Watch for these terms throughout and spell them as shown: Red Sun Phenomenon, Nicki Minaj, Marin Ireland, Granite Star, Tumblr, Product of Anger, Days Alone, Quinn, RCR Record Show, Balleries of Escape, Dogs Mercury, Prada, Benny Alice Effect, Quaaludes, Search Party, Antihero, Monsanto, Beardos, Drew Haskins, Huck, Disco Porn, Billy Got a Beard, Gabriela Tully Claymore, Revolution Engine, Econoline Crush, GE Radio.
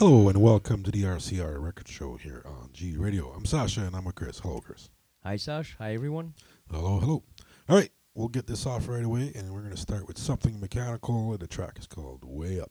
Hello and welcome to the RCR Record Show here on GE Radio. I'm Sasha and I'm with Chris. Hello, Chris. Hi, Sash. Hi, everyone. Hello, hello. All right, we'll get this off right away, and we're going to start with something mechanical, and the track is called Way Up.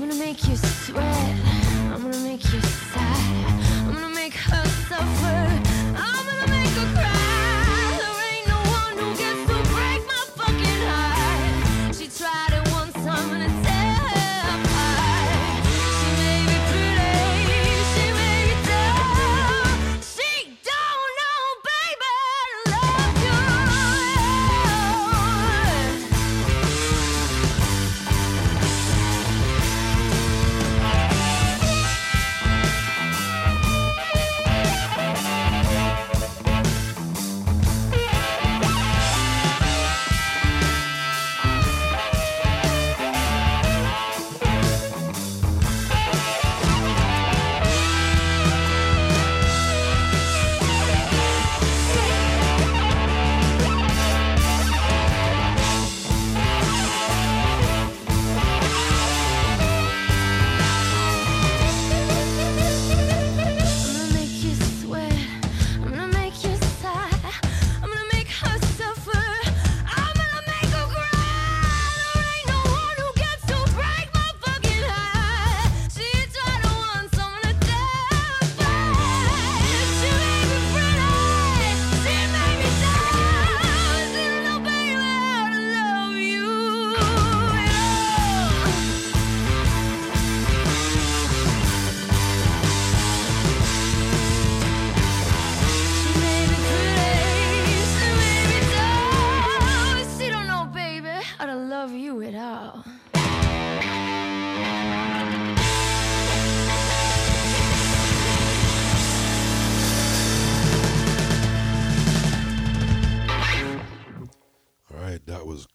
I'm gonna make you sweat, I'm gonna make you sad, I'm gonna make her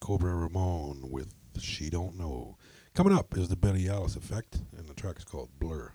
Cobra Ramon with She Don't Know. Coming up is the Benny Alice Effect, and the track is called Blur.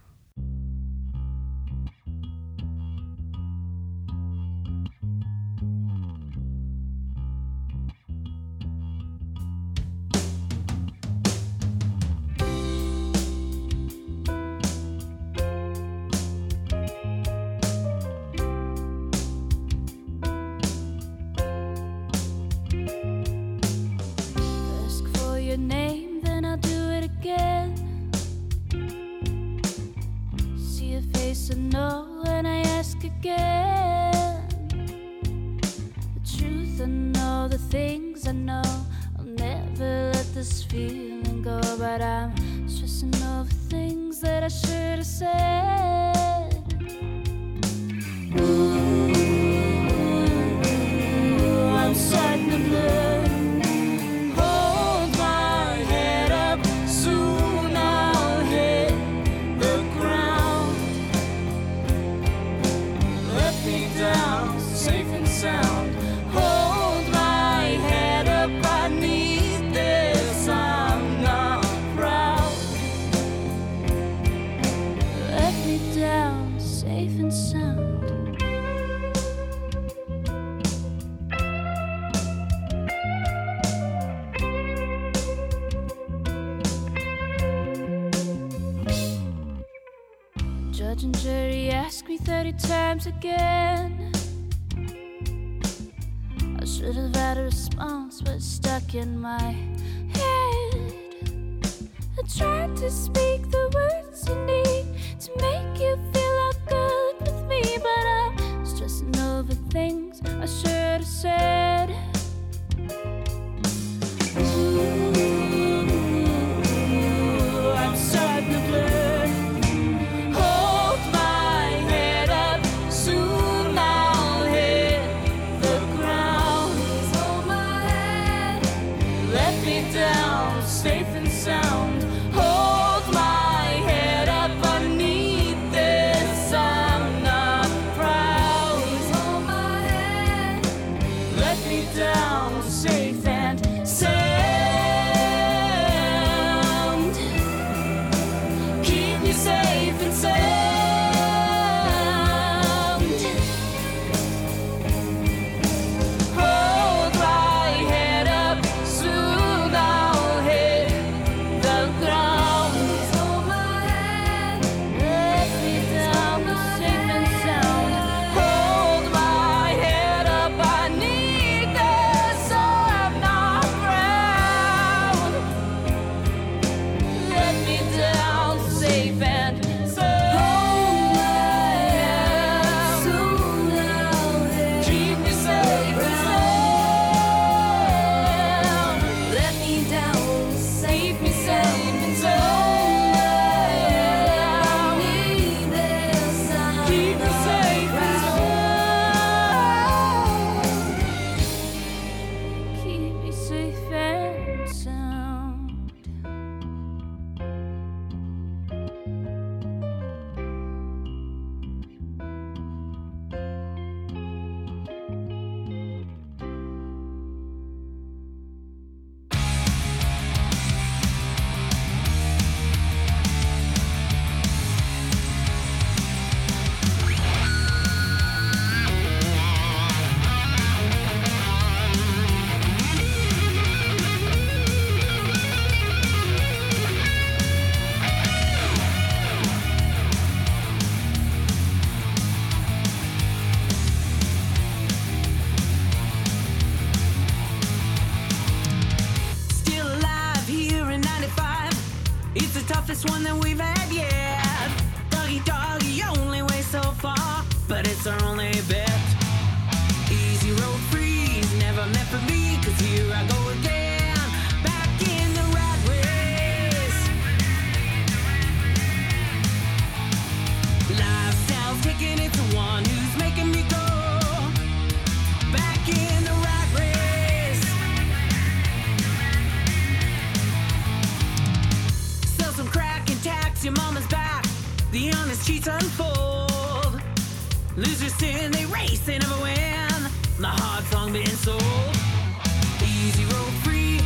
Easy road free.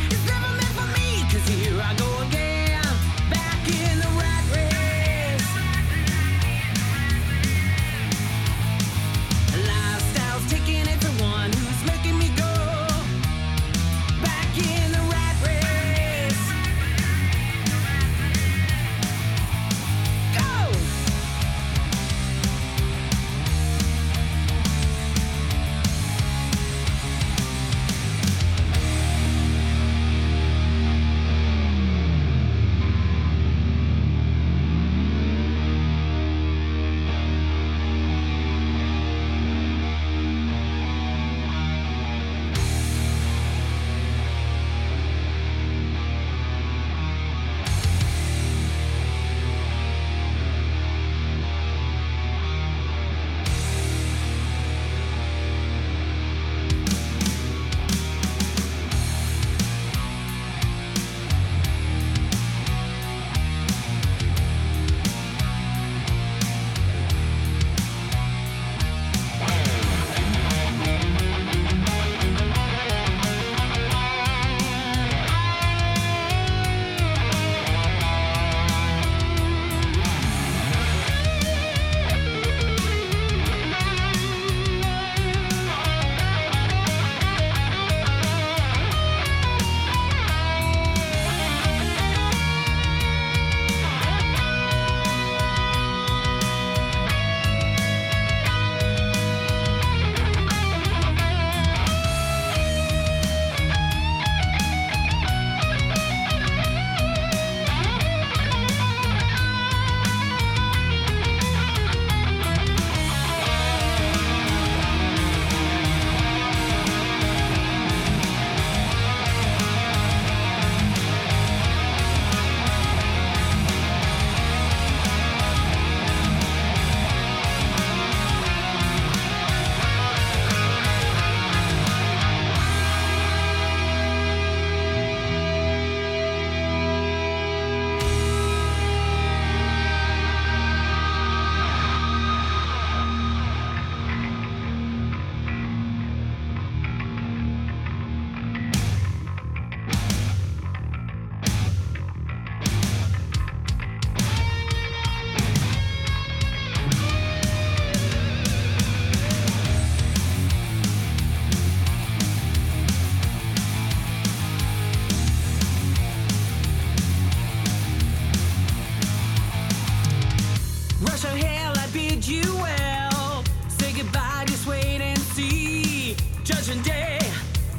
crush of hell, I bid you well. Say goodbye, just wait and see. Judgment Day.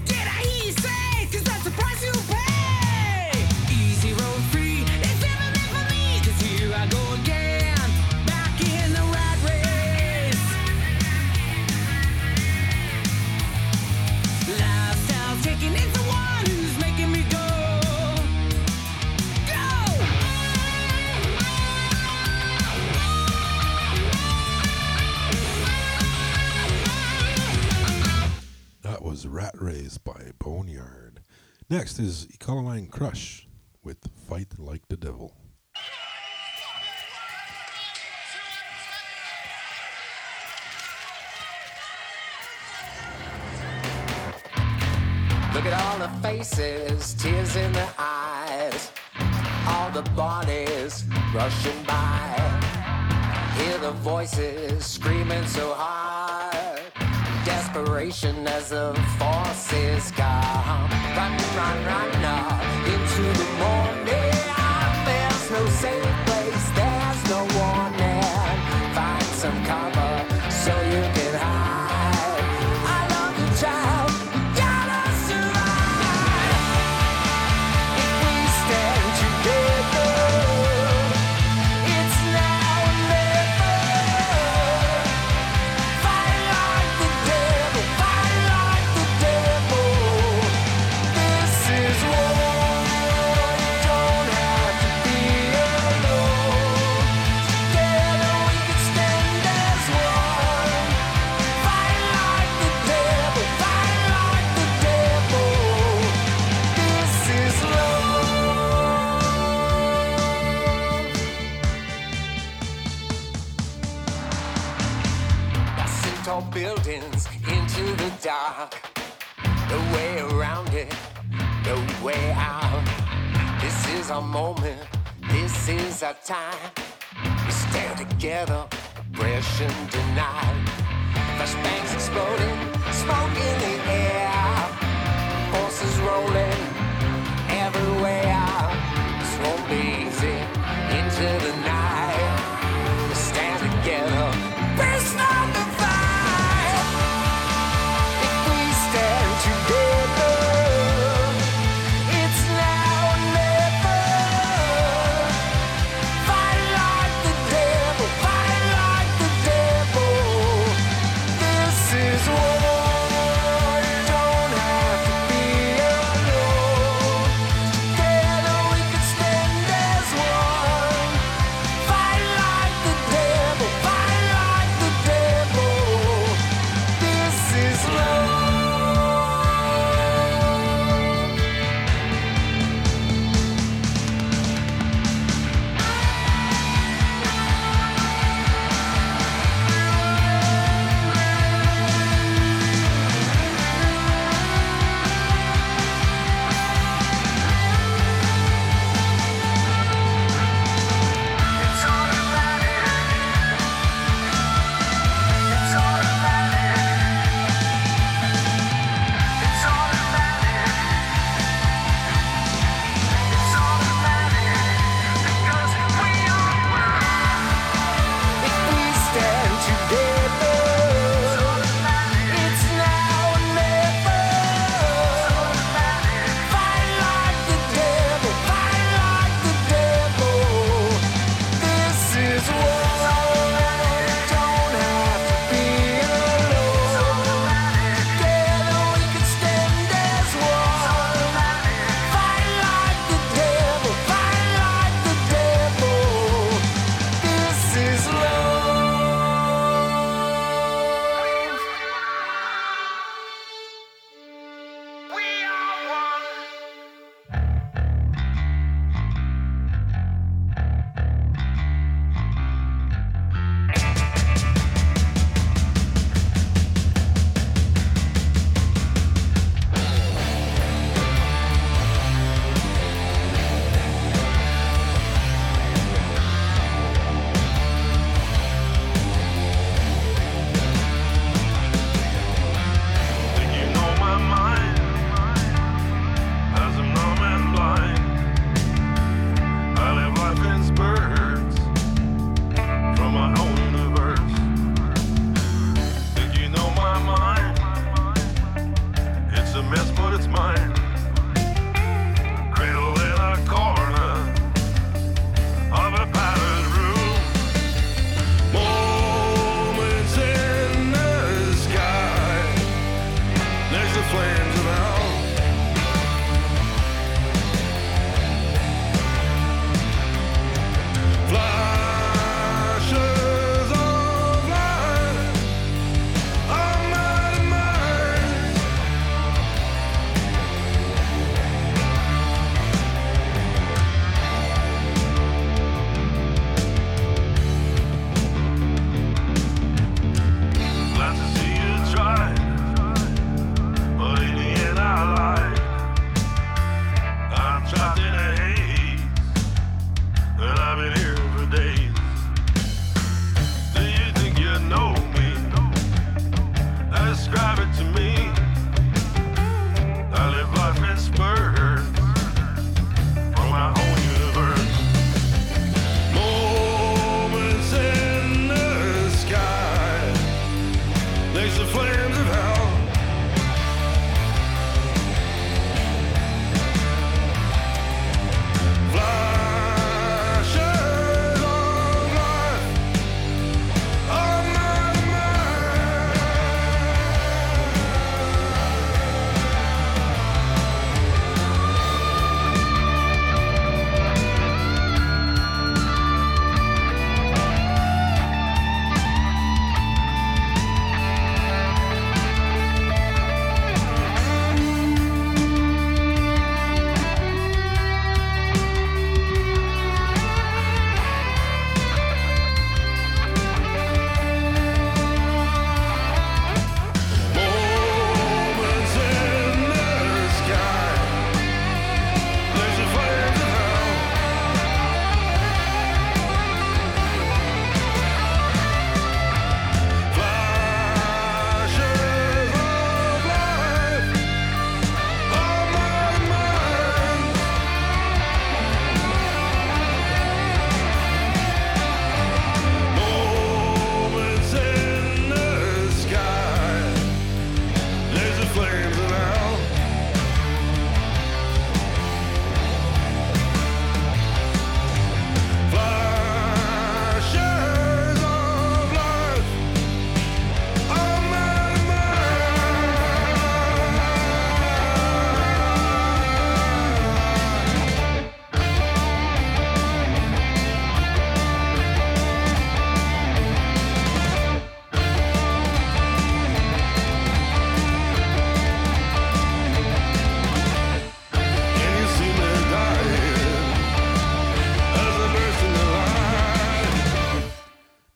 Did I hear you say? 'Cause that's the price you pay. Easy road free. It's never meant for me. 'Cause here I go again, back in the rat race. Lifestyle's taking it for one who's making me go. Was Rat Race by Boneyard. Next is Econoline Crush with Fight Like the Devil. Look at all the faces, tears in their eyes, all the bodies rushing by. Hear the voices screaming so hard. Desperation as the force is gone. Run, run, run now into the morning. There's no safe place, there's no warning. Find some cover so you can hide. I love you, child, you gotta survive. If we stand together, it's now or never. Fight like the tall buildings into the dark. No way around it, no way out. This is our moment, this is our time. We stand together, oppression denied. Flashbangs exploding, smoke in the air. Forces rolling everywhere. This won't be easy into the night. We stand together, burst on the fire.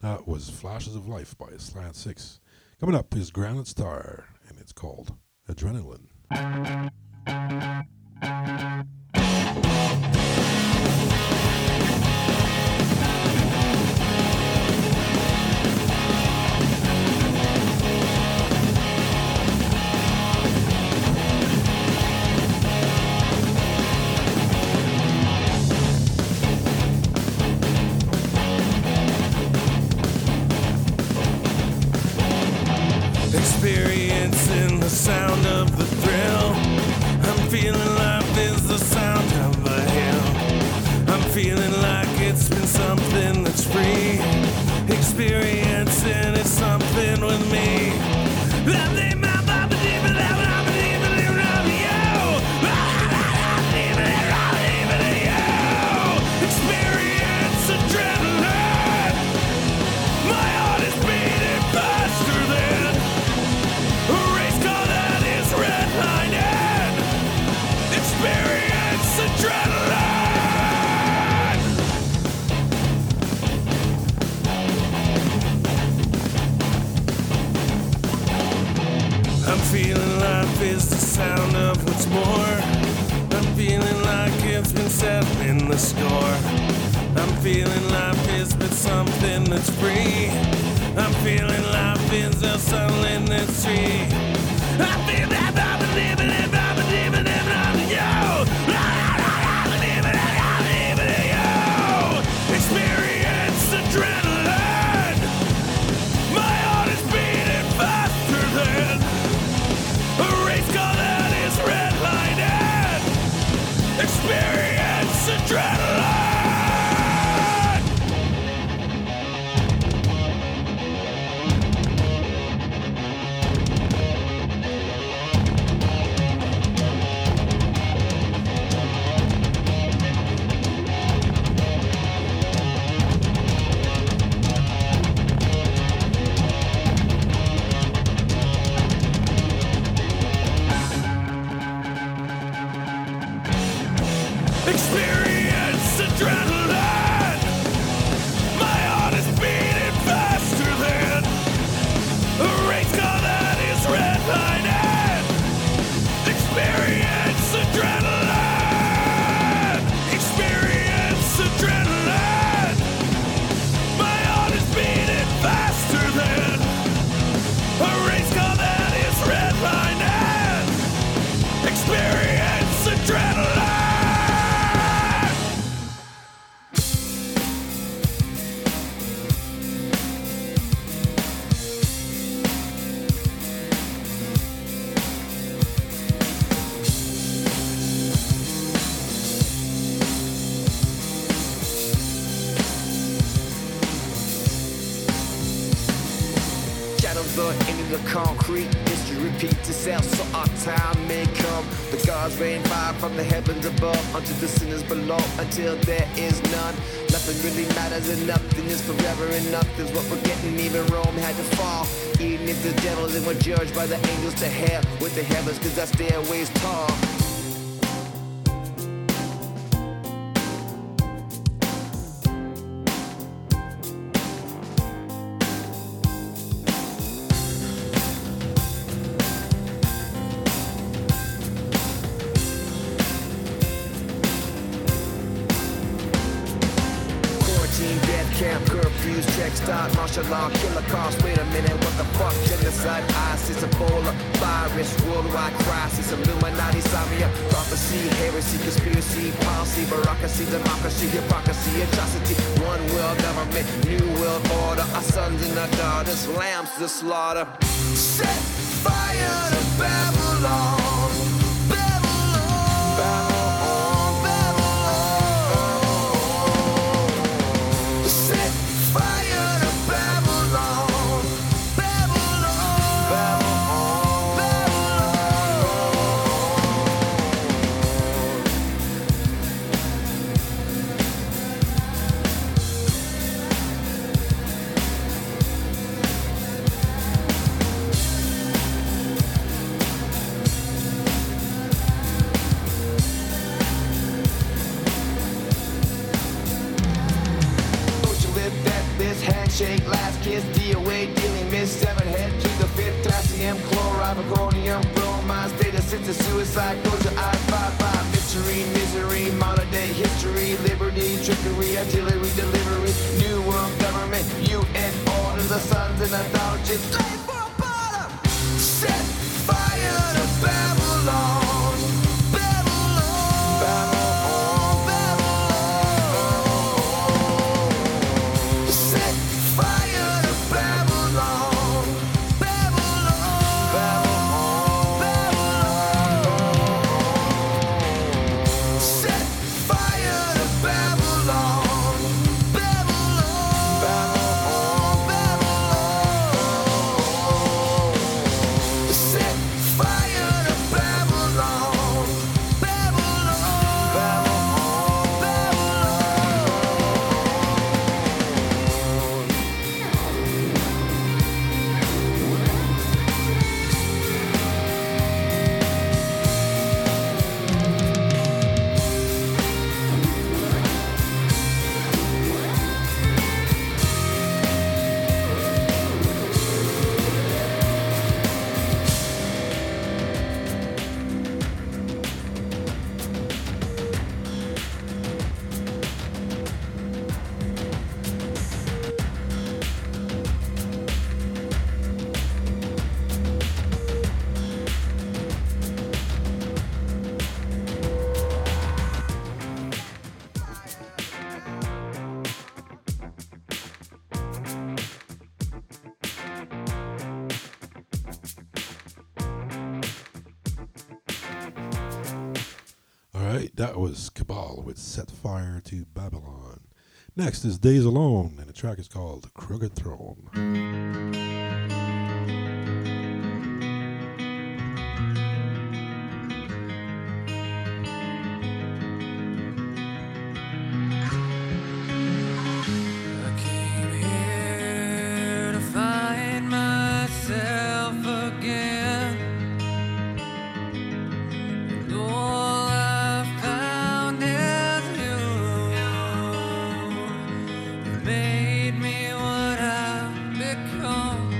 That was Flashes of Life by Slant 6. Coming up is Granite Star, and it's called Adrenaline. Experiencing the sound of the thrill, I'm feeling life is the sound of the hill. I'm feeling like it's been something that's free. Experiencing is something with me. Feeling life is the sound of what's more. I'm feeling like it's been settling the score. I'm feeling life is but something that's free. I'm feeling life is a something that's free. I feel that I'm living and I'm living and I'm you. I'm living and I'm living in you. Experience adrenaline. My heart is beating faster than experience adrenaline. Until there is none, nothing really matters and nothing is forever enough is what we're getting. Even Rome had to fall, even if the devils and were judged by the angels to hell with the heavens, cause that stairway's tall. The slaughter. Set fire to Babylon, Babylon, Babylon, Babylon. Set fire to Babylon, Babylon, Babylon, handshake, last kiss, DOA, dealing miss, seven head to the fifth, potassium, chloride, macronium, bromide, state of sense of suicide, goes to I-55, mystery, misery, modern day history, liberty, trickery, artillery, delivery, new world government, UN order, the sons and the daughters, lay for a bottom, set fire to Babylon, Babylon, Babylon. That was Cabal with Set Fire to Babylon. Next is Days Alone, and the track is called The Crooked Throne. Made me what I've become.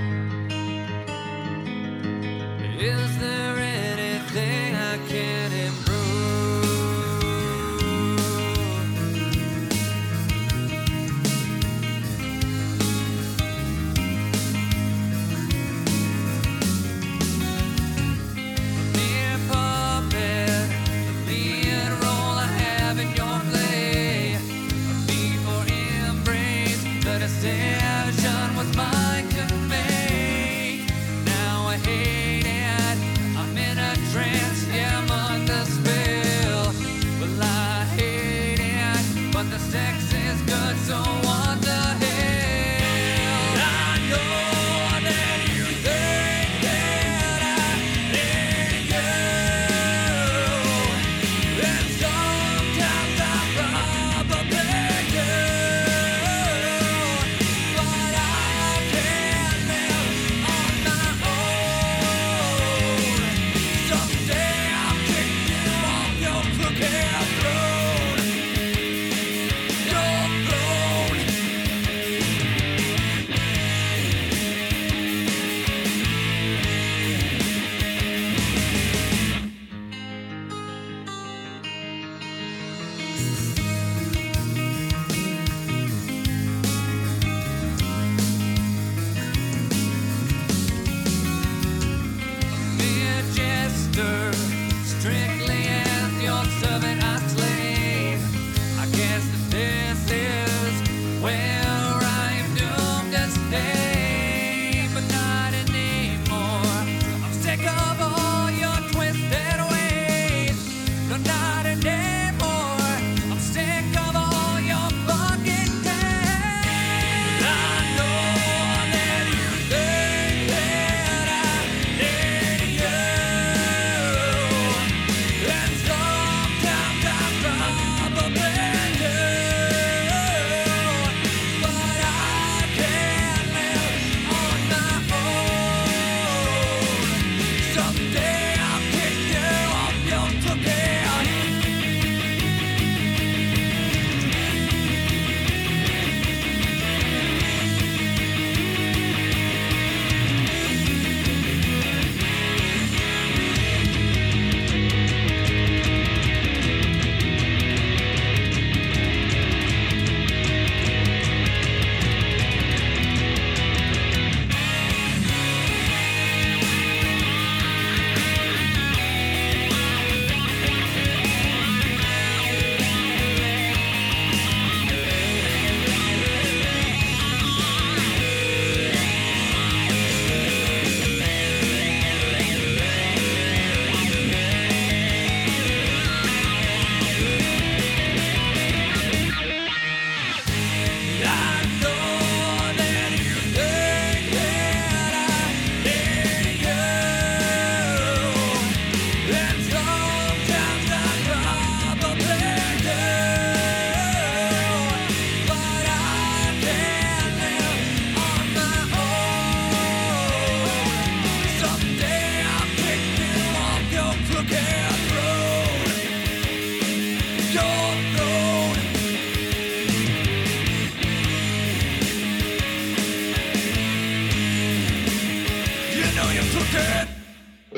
you took it. When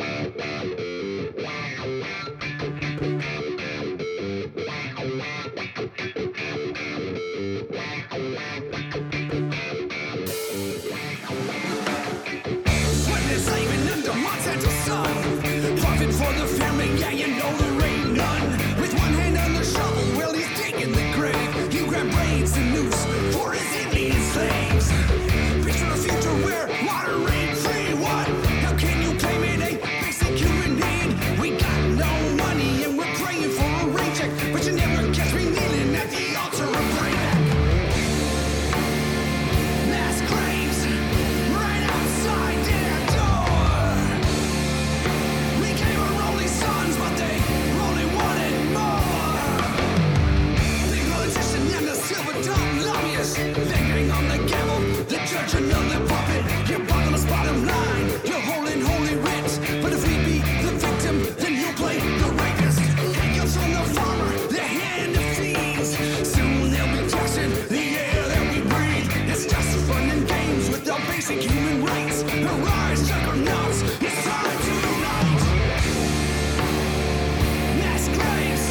there's saving in the Monsanto sun, profit for the family, yeah, you know there ain't none. With one hand on the shovel, well, he's digging the grave. He grabbed blades and noose for his Indian slaves. Picture a future where water ain't free. What? How can you claim it a basic human need? We got no money and we're praying for a rain check, but you never catch me kneeling at the altar of payback. Mass graves right outside their door. We gave our only sons what they only wanted more. Big politician and the silver tongue lobbyists, banging on the gavel, the church and the prophet. You're bottomless bottom line, you're holding holy writ. But if we be the victim, then you play the rapist. Hangers on the farmer, the hand of fiends. Soon they'll be taxing the air that we breathe. It's just fun and games with our basic human rights. Arise, juggernauts, it's time to unite. Mass graves,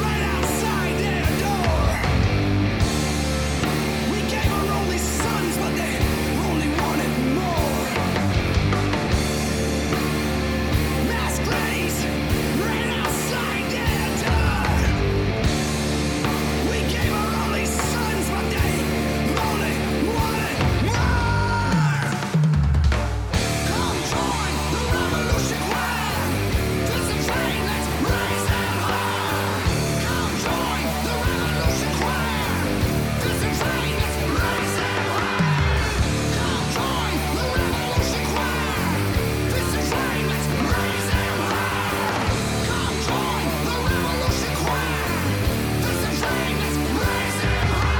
right outside their door. We gave our only sons what they only wanted more. Mass graves, right outside their door. We gave our only sons what they only wanted more. Come join the revolution wave. Twist the chain, let's raise hell high. Come join the revolution wave. Twist the chain, let's raise hell high. Come join the revolution wave. Twist the chain, let's raise hell high. Come join the revolution wave. Twist the chain, let's raise hell high.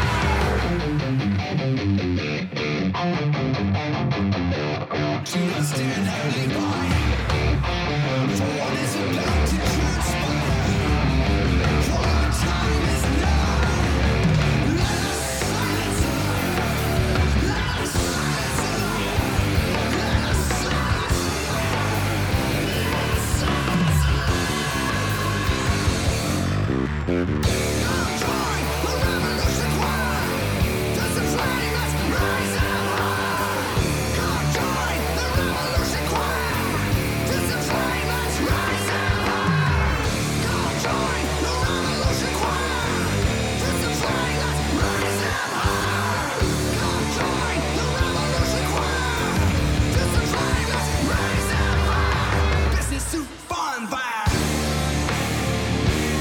To us stand only by, for what is about to transpire. For our time is now. Let us silence her. Let us silence her. Let us silence her. Let us silence her. Come join the revolution choir. Does the flame that's rising high? Come join the revolution choir. Does the flame that's rising high? Come join the revolution choir. Does the flame that's rising high? Come join the revolution choir. Does the flame that's rising high? This is super bonfire.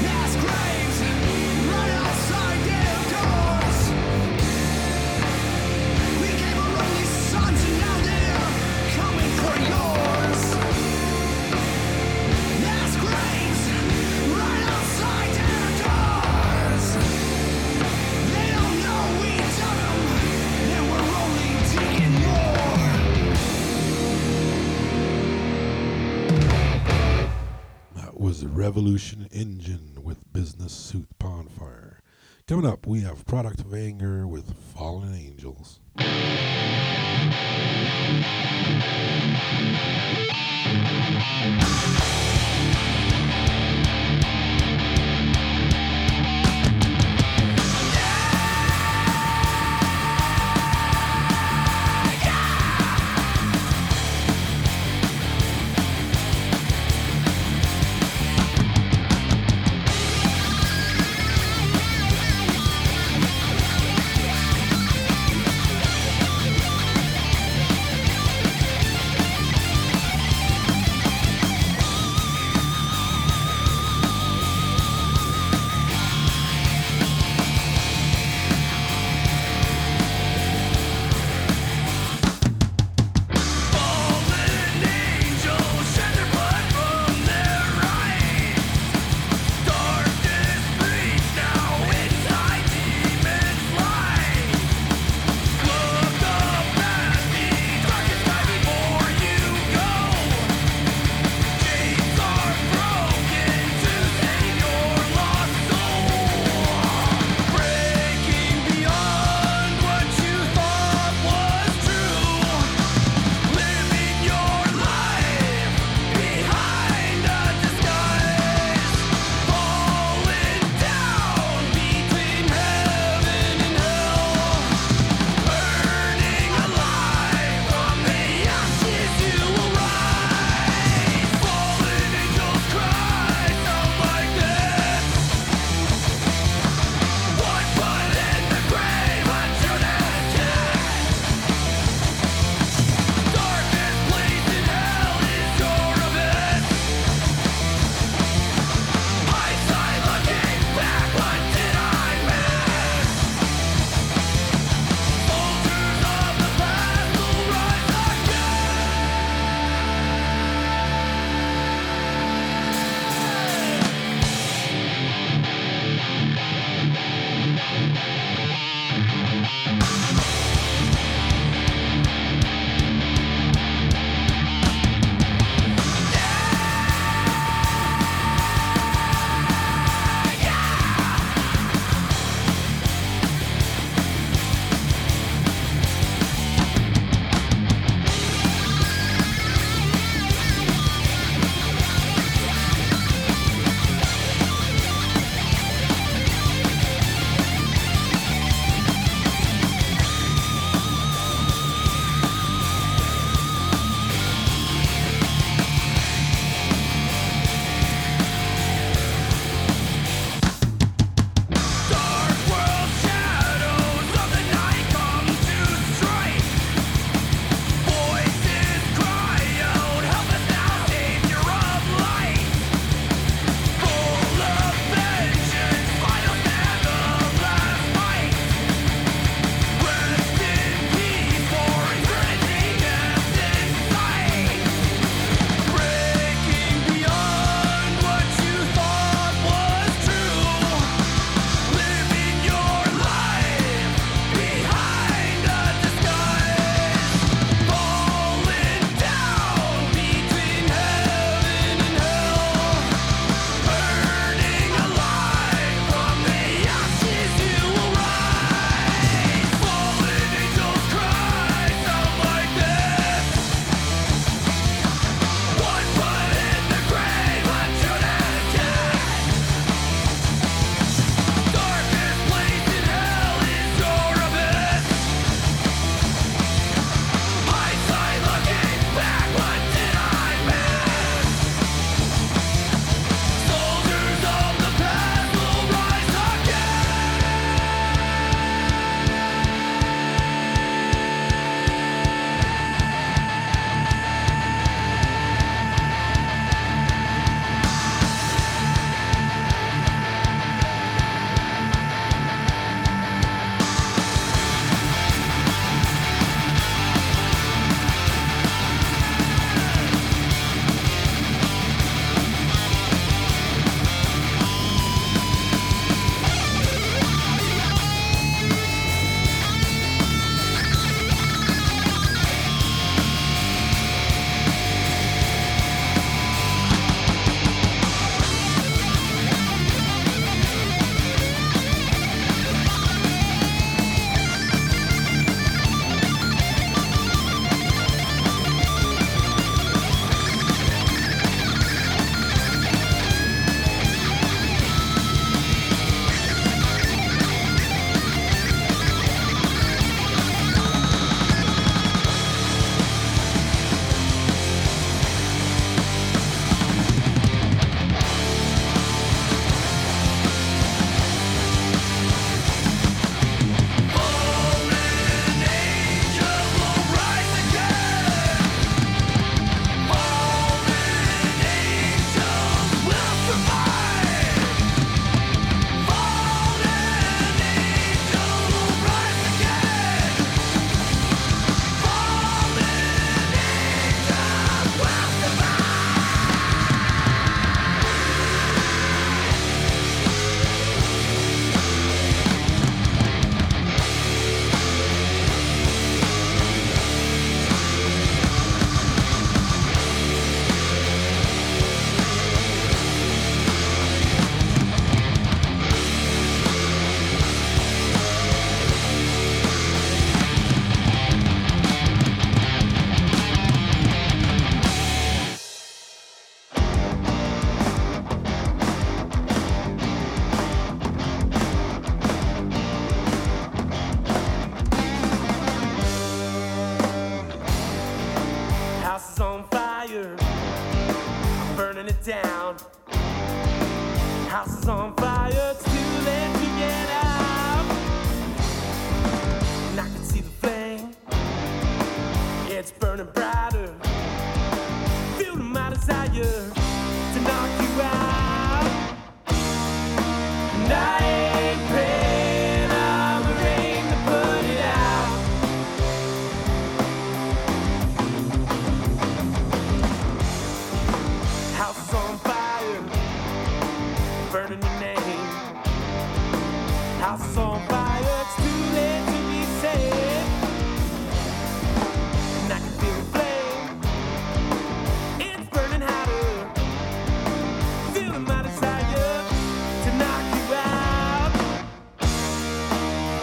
Mass graves right outside their doors. We gave our only sons and now they're coming for yours. Mass graves right outside their doors. They don't know we done 'em, and we're only taking more. That was the Revolution Engine with Business Suit Bonfire. Coming up, we have Product of Anger with Fallen Angels. down. House is on fire, it's too late to get out. And I can see the flame, it's burning brighter. Feel my desire to knock you out. And I ain't praying, I'm a rain to put it out. House is on fire, burning your name. House is on fire, it's too late to be saved. And I can feel the flame, it's burning hotter. Feeling my desire to knock you out.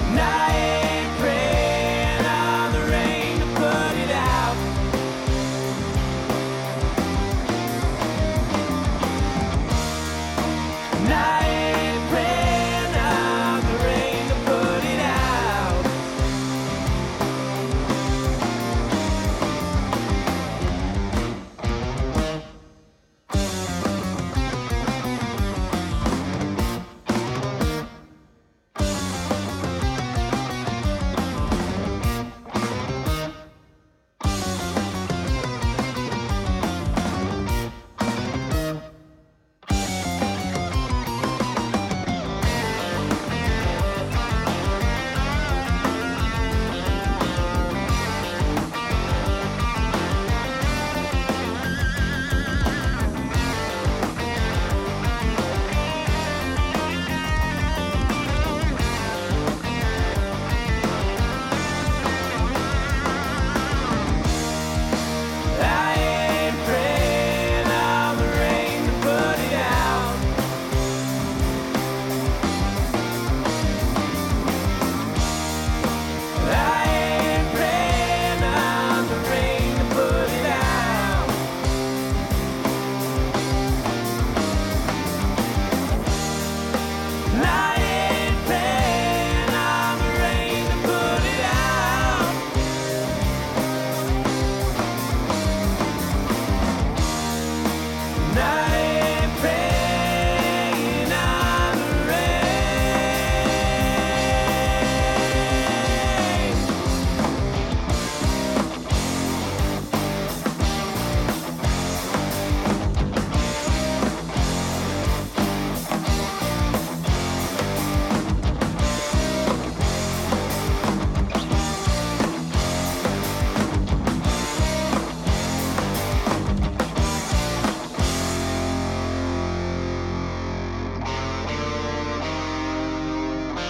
And I ain't praying on the rain to put it out. I ain't praying on the rain to put it out. I ain't praying on the rain to put it out. I ain't praying on the rain to put it out. I ain't praying on the rain to put it out. I ain't praying on the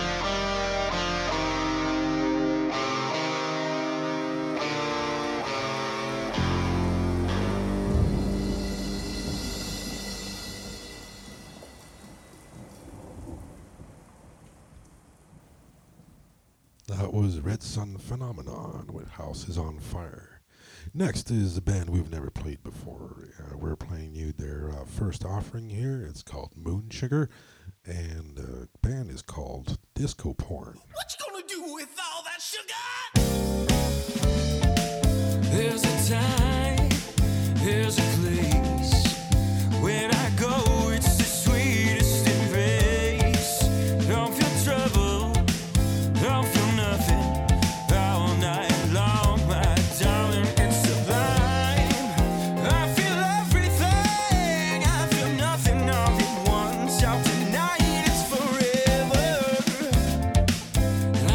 rain. That was Red Sun Phenomenon with House is on Fire. Next is a band we've never played before. We're playing you their first offering here. It's called Moon Sugar, and the band is called Disco Porn. What you gonna do with all that sugar? There's a time, there's a place when I go, it's the sweetest embrace. Don't feel trouble, don't feel nothing all night long, my darling. It's sublime. I feel everything, I feel nothing all at once. Out tonight, it's forever. I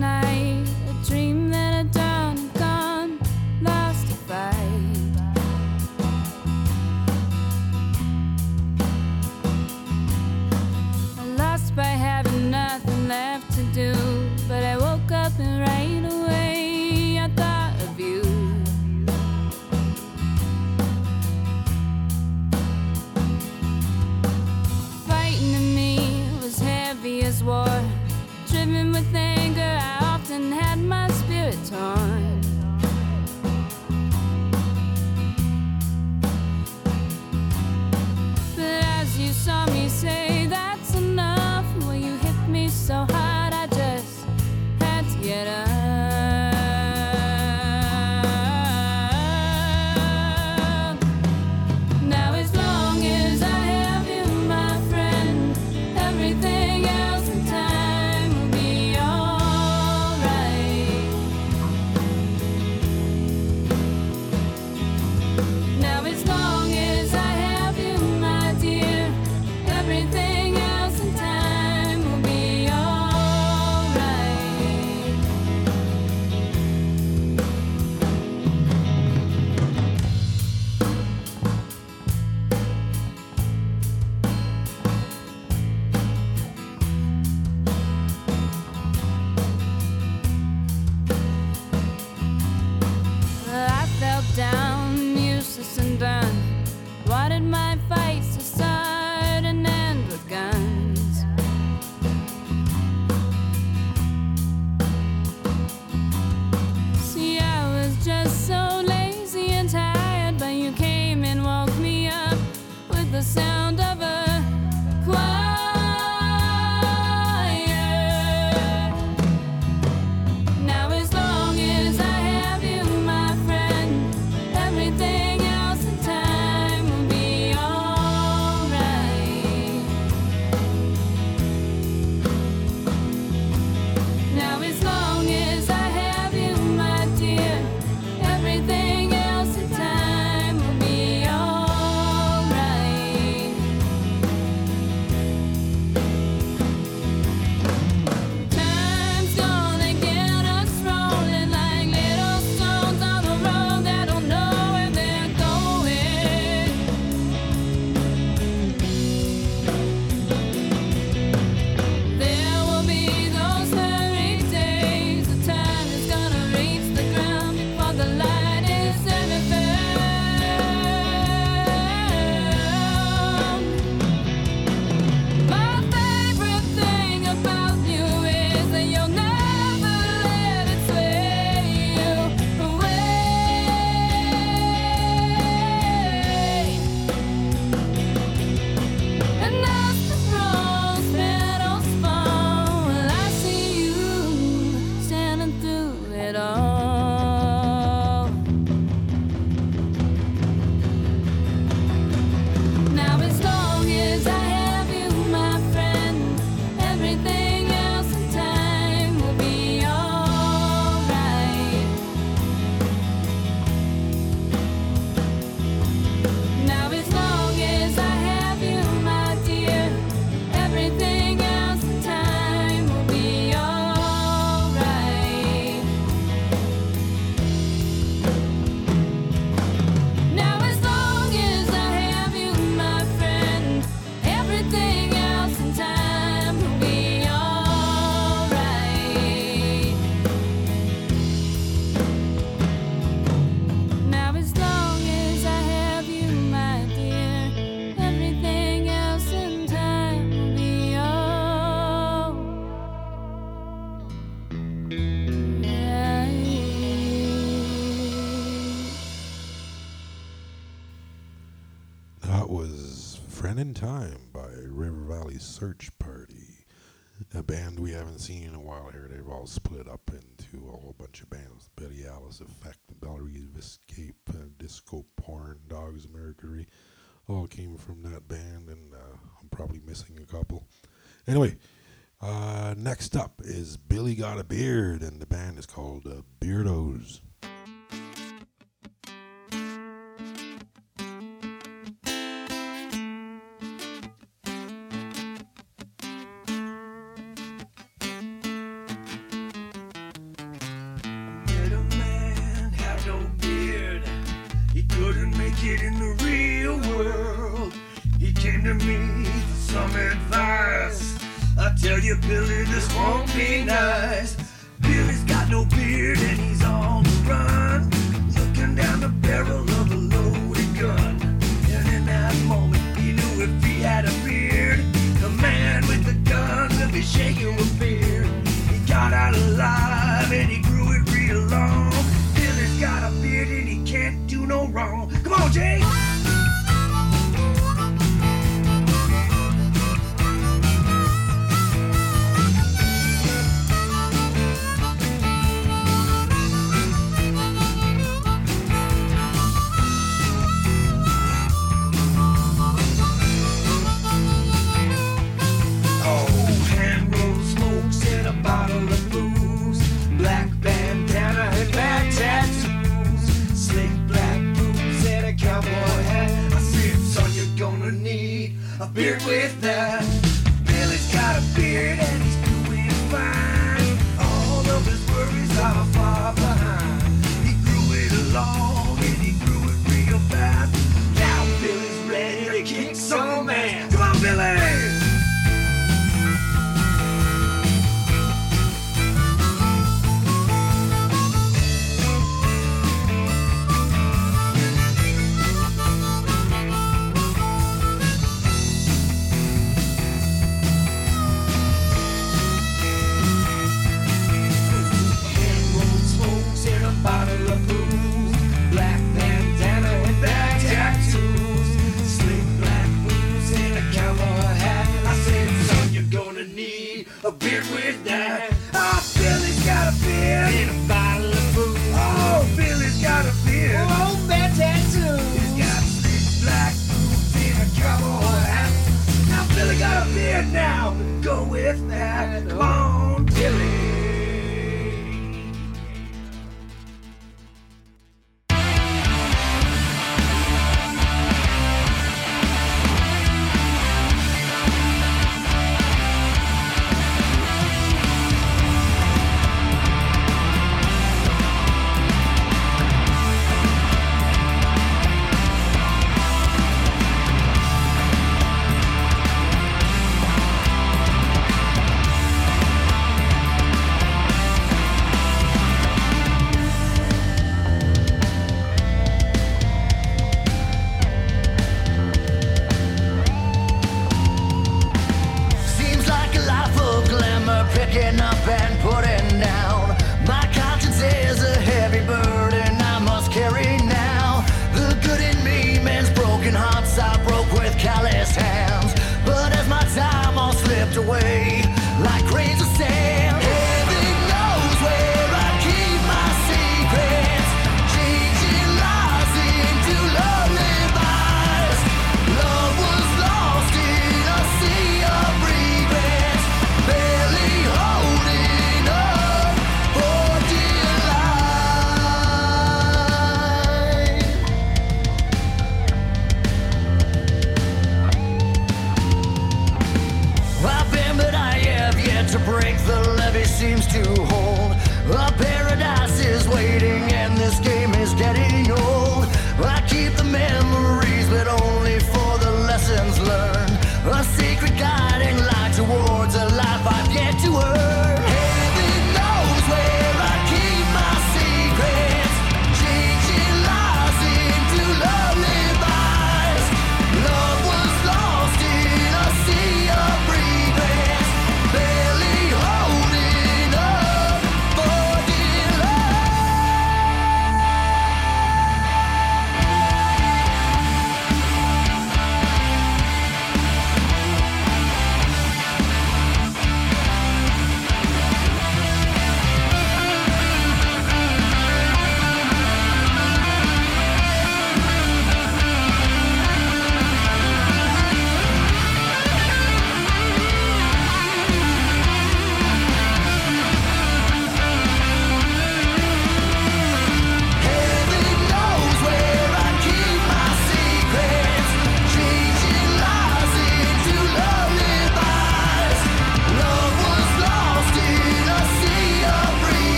night, a dream that I'd done and gone, lost a fight. I lost by having nothing left to do, but I woke up and right away I thought of you. Fighting to me was heavy as war. Driven with anger, I often had my spirit torn. But as you saw me say, that's enough, well, you hit me so hard, I just had to get up. Search Party, a band we haven't seen in a while here. They've all split up into a whole bunch of bands. Benny Alice Effect, Balleries of Escape, Disco Porn, Dogs Mercury, all came from that band, and I'm probably missing a couple. Anyway, next up is Billy Got a Beard, and the band is called Beardos. kid in the real world. He came to me for some advice. I tell you, Billy, this won't be nice. Billy's got no beard and he's on the run, looking down the barrel of a loaded gun. And in that moment, he knew if he had a beard, the man with the gun would be shaking with fear. He got out alive and he grew it real long. Billy's got a beard and he can't do no wrong. Come on, Jay! A beard with that. Billy's got a beard and he's doing fine. All of his worries are far behind. He grew it along and he grew it real fast. Now Billy's ready to kick some ass. Come on, Billy! Bottle of booze, black bandana and back tattoos, slick black boots and a cowboy hat. I said, son, you're gonna need a beard with that. Oh, Billy's got a beard in a bottle of booze. Oh, Billy's got a beard. Oh, bad tattoos. He's got slick black boots and a cowboy hat. Now Billy got a beard now. Go with that. Come on, Billy.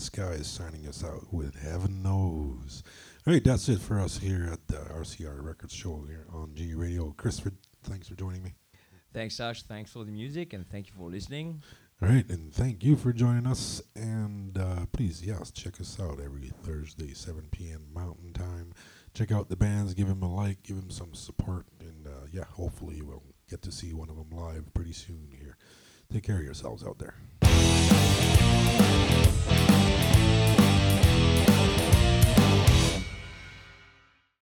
Sky signing us out with Heaven Knows. All right, that's it for us here at the RCR Record Show here on GE Radio. Christopher, thanks for joining me. Thanks, Sash. Thanks for the music, and thank you for listening. All right, and thank you for joining us. And please, yes, check us out every Thursday, 7 p.m. Mountain Time. Check out the bands. Give them a like. Give them some support. And, yeah, hopefully we'll get to see one of them live pretty soon here. Take care of yourselves out there.